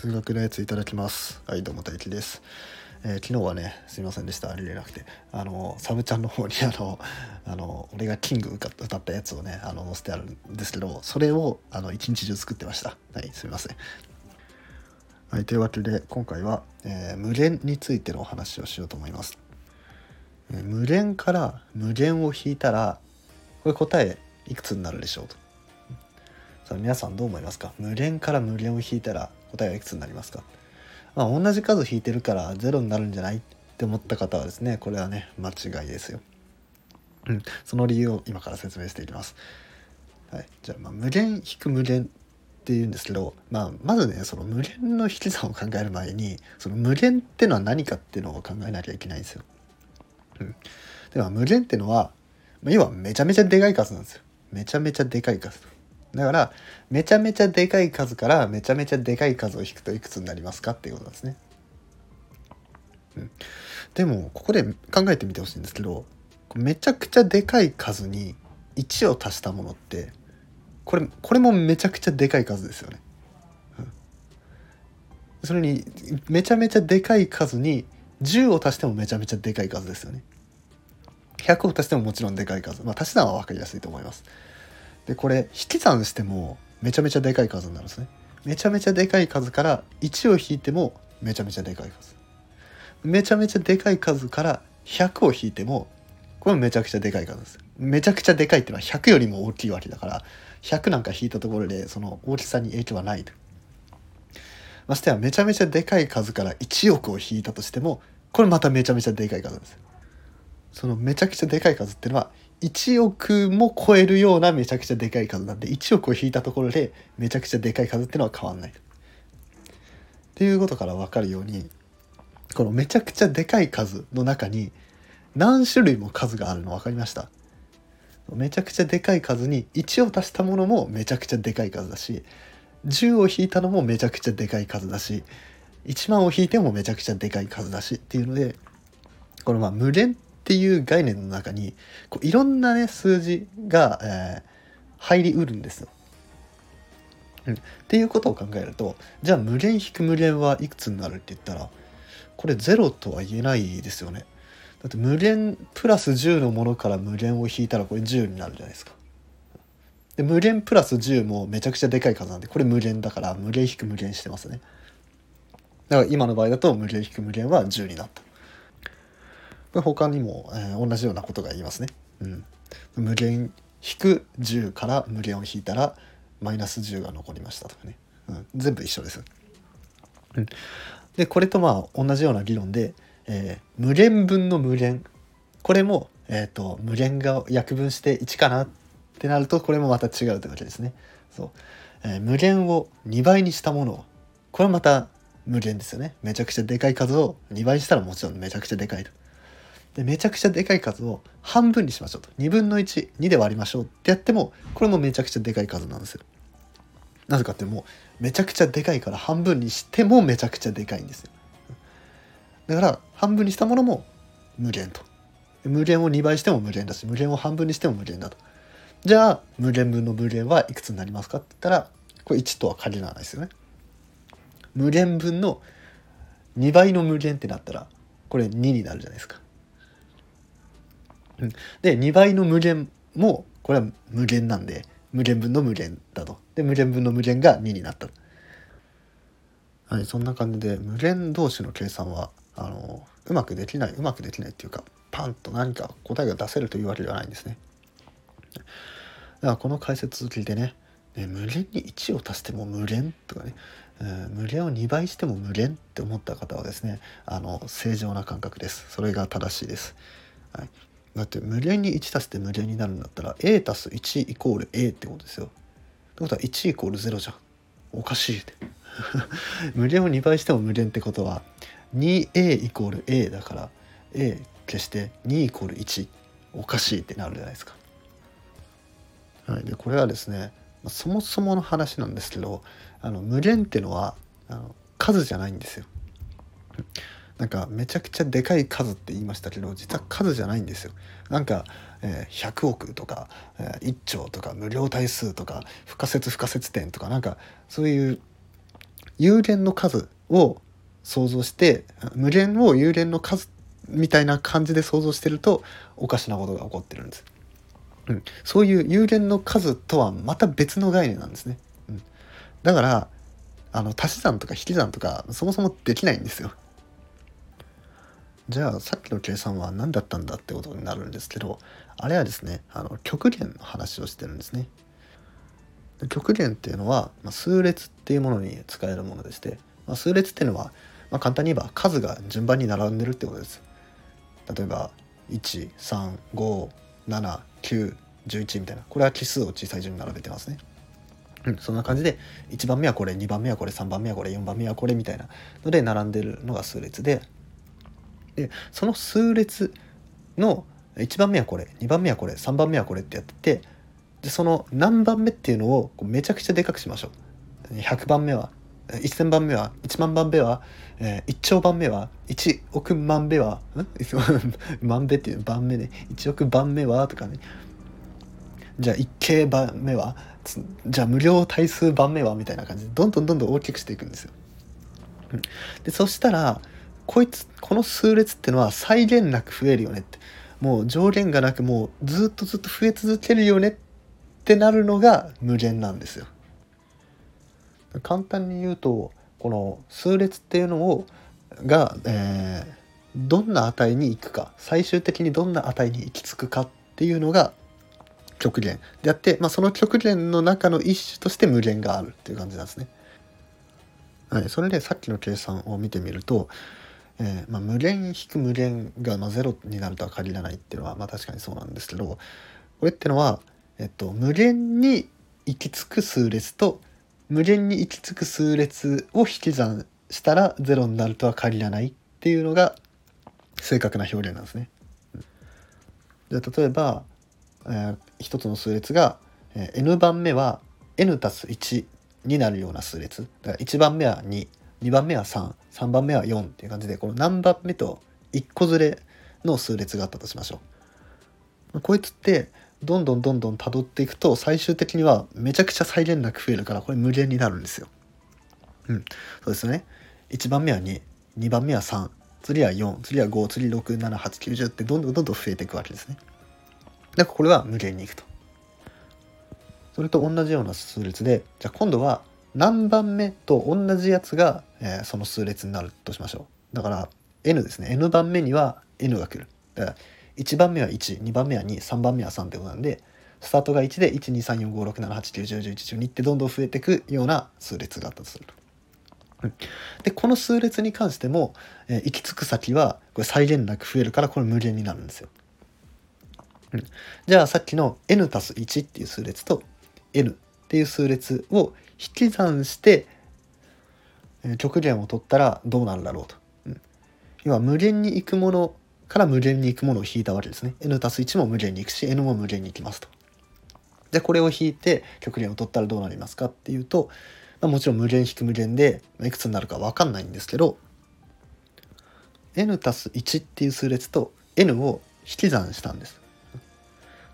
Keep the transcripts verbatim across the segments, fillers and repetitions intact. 数学のやついただきます。はい、どうも大輝です。えー、昨日はねすいませんでした、あれじゃなくてあのサブちゃんの方にあのあの俺がキング歌ったやつをねあの載せてあるんですけど、それをあの一日中作ってました。はい、すいません。はい、というわけで今回は、えー、無限についてのお話をしようと思います。えー、無限から無限を引いたらこれ答えいくつになるでしょうと。さあ皆さんどう思いますか？無限から無限を引いたら答えはいくつになりますか？まあ、同じ数引いてるからゼロになるんじゃないって思った方はですね、これはね間違いですよ。うん、その理由を今から説明していきます。はい、じゃあ、まあ無限引く無限っていうんですけど、まあ、まずねその無限の引き算を考える前にその無限ってのは何かっていうのを考えなきゃいけないんですよ。うん、では無限ってのは要はめちゃめちゃでかい数なんですよ。めちゃめちゃでかい数。だからめちゃめちゃでかい数からめちゃめちゃでかい数を引くといくつになりますかっていうことなんですね。うん、でもここで考えてみてほしいんですけど、めちゃくちゃでかい数にいちを足したものってこれこれもめちゃくちゃでかい数ですよね。うん、それにめちゃめちゃでかい数にじゅうを足してもめちゃめちゃでかい数ですよね。ひゃくを足してももちろんでかい数、まあ、足し算は分かりやすいと思います。でこれ引き算してもめちゃめちゃでかい数になるんですね。めちゃめちゃでかい数からいちを引いてもめちゃめちゃでかい数、めちゃめちゃでかい数からひゃくを引いてもこれもめちゃくちゃでかい数です。めちゃくちゃでかいってのはひゃくよりも大きいわけだから、ひゃくなんか引いたところでその大きさに影響はないと。ましてはめちゃめちゃでかい数からいちおくを引いたとしてもこれまためちゃめちゃでかい数です。そのめちゃくちゃでかい数っていうのはいちおくも超えるようなめちゃくちゃでかい数なんで、いちおくを引いたところでめちゃくちゃでかい数っていうのは変わんないっていうことから分かるように、このめちゃくちゃでかい数の中に何種類も数があるの分かりました？めちゃくちゃでかい数にいちを足したものもめちゃくちゃでかい数だし、じゅうを引いたのもめちゃくちゃでかい数だし、いちまんを引いてもめちゃくちゃでかい数だしっていうので、このまあ無限っていう概念の中にこういろんなね数字が、えー、入りうるんですよ。うん、っていうことを考えると、じゃあ無限引く無限はいくつになるって言ったらこれゼロとは言えないですよね。だって無限プラスじゅうのものから無限を引いたらこれじゅうになるじゃないですか。で無限プラスじゅうもめちゃくちゃでかい数なんでこれ無限だから無限引く無限してますね。だから今の場合だと無限引く無限はじゅうになった。他にも、えー、同じようなことが言いますね。うん、無限引くじゅうから無限を引いたらマイナスじゅうが残りましたとかね。うん、全部一緒です。うん、でこれとまあ同じような議論で、えー、無限分の無限、これも、えー、と無限が約分していちかなってなるとこれもまた違うというわけですね。そう、えー、無限をにばいにしたもの、これまた無限ですよね。めちゃくちゃでかい数をにばいにしたらもちろんめちゃくちゃでかいと。でめちゃくちゃでかい数を半分にしましょうと、にぶんのいち、にで割りましょうってやってもこれもめちゃくちゃでかい数なんですよ。なぜかってもうめちゃくちゃでかいから半分にしてもめちゃくちゃでかいんですよ。だから半分にしたものも無限と、無限をにばいしても無限だし、無限を半分にしても無限だと。じゃあ無限分の無限はいくつになりますかって言ったらこれいちとは限らないですよね。無限分のにばいの無限ってなったらこれにになるじゃないですか。でにばいの無限もこれは無限なんで無限分の無限だと。で無限分の無限がにになった。はい、そんな感じで無限同士の計算はあのうまくできないうまくできないっていうか、パンと何か答えが出せるというわけではないんですね。だからこの解説を聞いてね、ね無限にいちを足しても無限とかね、えー、無限をにばいしても無限って思った方はですね、あの正常な感覚です。それが正しいです。はい、だって無限にいち足して無限になるんだったら a 足すいちイコール a ってことですよ。ってことはいちイコールゼロじゃん。おかしいって無限をにばいしても無限ってことは にエー イコール a だから a 消してにイコールいち、おかしいってなるじゃないですか。はい、でこれはですねそもそもの話なんですけど、あの無限ってのはあの数じゃないんですよ。なんかめちゃくちゃでかい数って言いましたけど実は数じゃないんですよ。なんか、えー、ひゃくおくとか、えー、いっちょうとか無量大数とか不可説不可説点とかなんかそういう有限の数を想像して、無限を有限の数みたいな感じで想像してるとおかしなことが起こってるんです。うん、そういう有限の数とはまた別の概念なんですね。うん、だからあの足し算とか引き算とかそもそもできないんですよ。じゃあさっきの計算は何だったんだってことになるんですけど、あれはですね、あの極限の話をしてるんですね。極限っていうのは、まあ、数列っていうものに使えるものでして、まあ、数列っていうのは、まあ、簡単に言えば数が順番に並んでるってことです。例えばいち、さん、ご、なな、きゅう、じゅういちみたいな、これは奇数を小さい順に並べてますね。うん、そんな感じでいちばんめはこれ、にばんめはこれ、さんばんめはこれ、よんばんめはこれみたいなので並んでるのが数列で、でその数列のいちばんめはこれ、にばんめはこれ、さんばんめはこれってやってて、でその何番目っていうのをめちゃくちゃでかくしましょう。ひゃくばんめは、せんばんめは、いちまんばんめは、えー、いっちょうばんめは、いちおくまんべは、ん万べっていう番目ね、いちおくばんめはとかね、じゃあいっけいばんめは、じゃあ無料対数番目はみたいな感じでどんどんどんどん大きくしていくんですよ。でそしたらこいつこの数列ってのは際限なく増えるよねって、もう上限がなくもうずっとずっと増え続けるよねってなるのが無限なんですよ。簡単に言うとこの数列っていうのをが、えー、どんな値に行くか、最終的にどんな値に行き着くかっていうのが極限であって、まあ、その極限の中の一種として無限があるっていう感じなんですね。はい、それでさっきの計算を見てみると、えーまあ、無限引く無限がまあゼロになるとは限らないっていうのはまあ確かにそうなんですけど、これってのは、えっと、無限に行き着く数列と無限に行き着く数列を引き算したらゼロになるとは限らないっていうのが正確な表現なんですね。じゃあ例えばえー、一つの数列が、えー、エヌばんめは エヌたすいち になるような数列だから、いちばんめはに、にばんめはさん、さんばんめはよんっていう感じで、この何番目といっこずれの数列があったとしましょう。こいつってどんどんどんどん辿っていくと最終的にはめちゃくちゃ際限なく増えるから、これ無限になるんですよ。うん、そうですよね。いちばんめはに、にばんめはさん、次はよん、次はご、次ろく、なな、はち、きゅう、じゅうってどんどんどんどん増えていくわけですね。だからこれは無限にいくと。それと同じような数列で、じゃあ今度は何番目と同じやつが、えー、その数列になるとしましょう。だから N ですね。エヌばんめには N が来る。だからいちばんめはいち、にばんめはに、さんばんめはさんってことなんで、スタートがいちでいち、に、さん、よん、ご、ろく、なな、はち、きゅう、じゅう、じゅういち、じゅうにってどんどん増えていくような数列があったとすると。でこの数列に関しても、えー、行き着く先はこれ際限なく増えるから、これ無限になるんですよ。うん、じゃあさっきの エヌたすいち っていう数列と N っていう数列を引き算して極限を取ったらどうなるだろうと。うん、今無限に行くものから無限に行くものを引いたわけですね。 エヌたすいち も無限に行くし N も無限に行きますと。じゃあこれを引いて極限を取ったらどうなりますかっていうと、まあ、もちろん無限引く無限でいくつになるか分かんないんですけど、 エヌたすいち っていう数列と N を引き算したんです。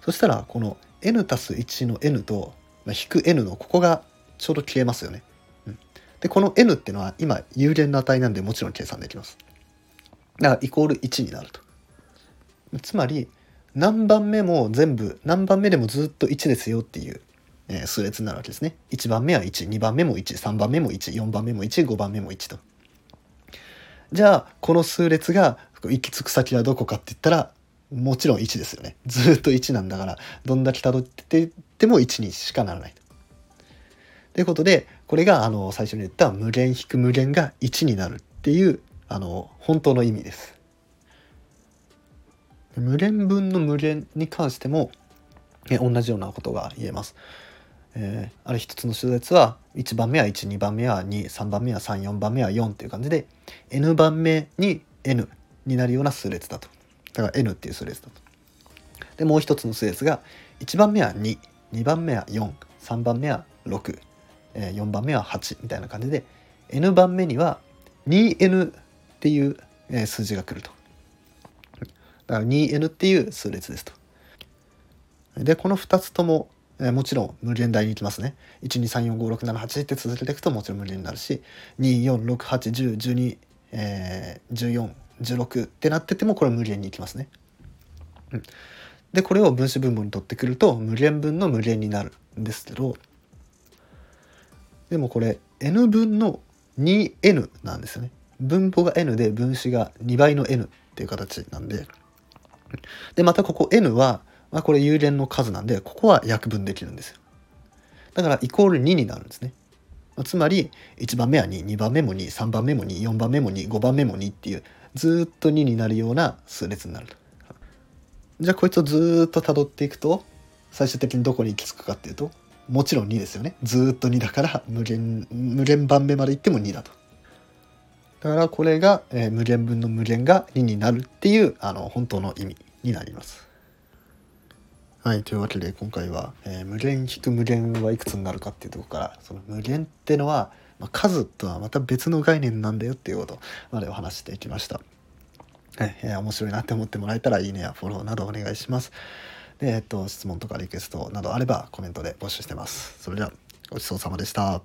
そしたらこの エヌたすいち の N と引く N のここがちょうど消えますよね。うん、でこの N っていうのは今有限の値なんでもちろん計算できます。だからイコールいちになると。つまり何番目も全部何番目でもずっといちですよっていう数列になるわけですね。いちばんめはいち、にばんめもいち、さんばんめもいち、よんばんめもいち、ごばんめもいちと。じゃあこの数列が行き着く先はどこかって言ったら、もちろんいちですよね。ずっといちなんだから、どんだけたどっていってもいちにしかならないということで、これがあの最初に言った無限引く無限がいちになるっていうあの本当の意味です。無限分の無限に関してもえ同じようなことが言えます。えー、ある一つの数列はいちばんめはいち、にばんめはに、さんばんめはさん、よんばんめはよんっていう感じで N 番目に N になるような数列だと。だから N っていう数列だと。でもう一つの数列がいちばんめはに、にばんめはよん、さんばんめはろく、えー、よんばんめははちみたいな感じで N 番目には にエヌ っていう、えー、数字が来ると。だから にエヌ っていう数列ですと。でこのふたつともえー、もちろん無限大に行きますね。いち、に、さん、よん、ご、ろく、なな、はちって続けていくともちろん無限になるし、に、よん、ろく、はち、じゅう、じゅうに、えー、じゅうよん、じゅうろくってなっててもこれ無限に行きますね。うん、でこれを分子分母に取ってくると無限分の無限になるんですけど、でもこれ n 分の にエヌ なんですよね。分母が n で分子がにばいの n っていう形なんで、でまたここ n は、まあ、これ有限の数なんでここは約分できるんですよ。だからイコールにになるんですね。つまりいちばんめはに、にばんめもに、さんばんめもに、よんばんめもに、ごばんめもにっていうずっとにになるような数列になる。じゃあこいつをずっとたどっていくと最終的にどこに行き着くかっていうと、もちろんにですよね。ずっとにだから無限、無限番目まで行ってもにだと。だからこれが、えー、無限分の無限がにになるっていうあの本当の意味になります。はい、というわけで今回は、えー、無限引く無限はいくつになるかっていうところから、その無限ってのは、まあ、数とはまた別の概念なんだよっていうことまでお話していきました。はい、えー、面白いなって思ってもらえたらいいねやフォローなどお願いします。で、えっと質問とかリクエストなどあればコメントで募集してます。それではごちそうさまでした。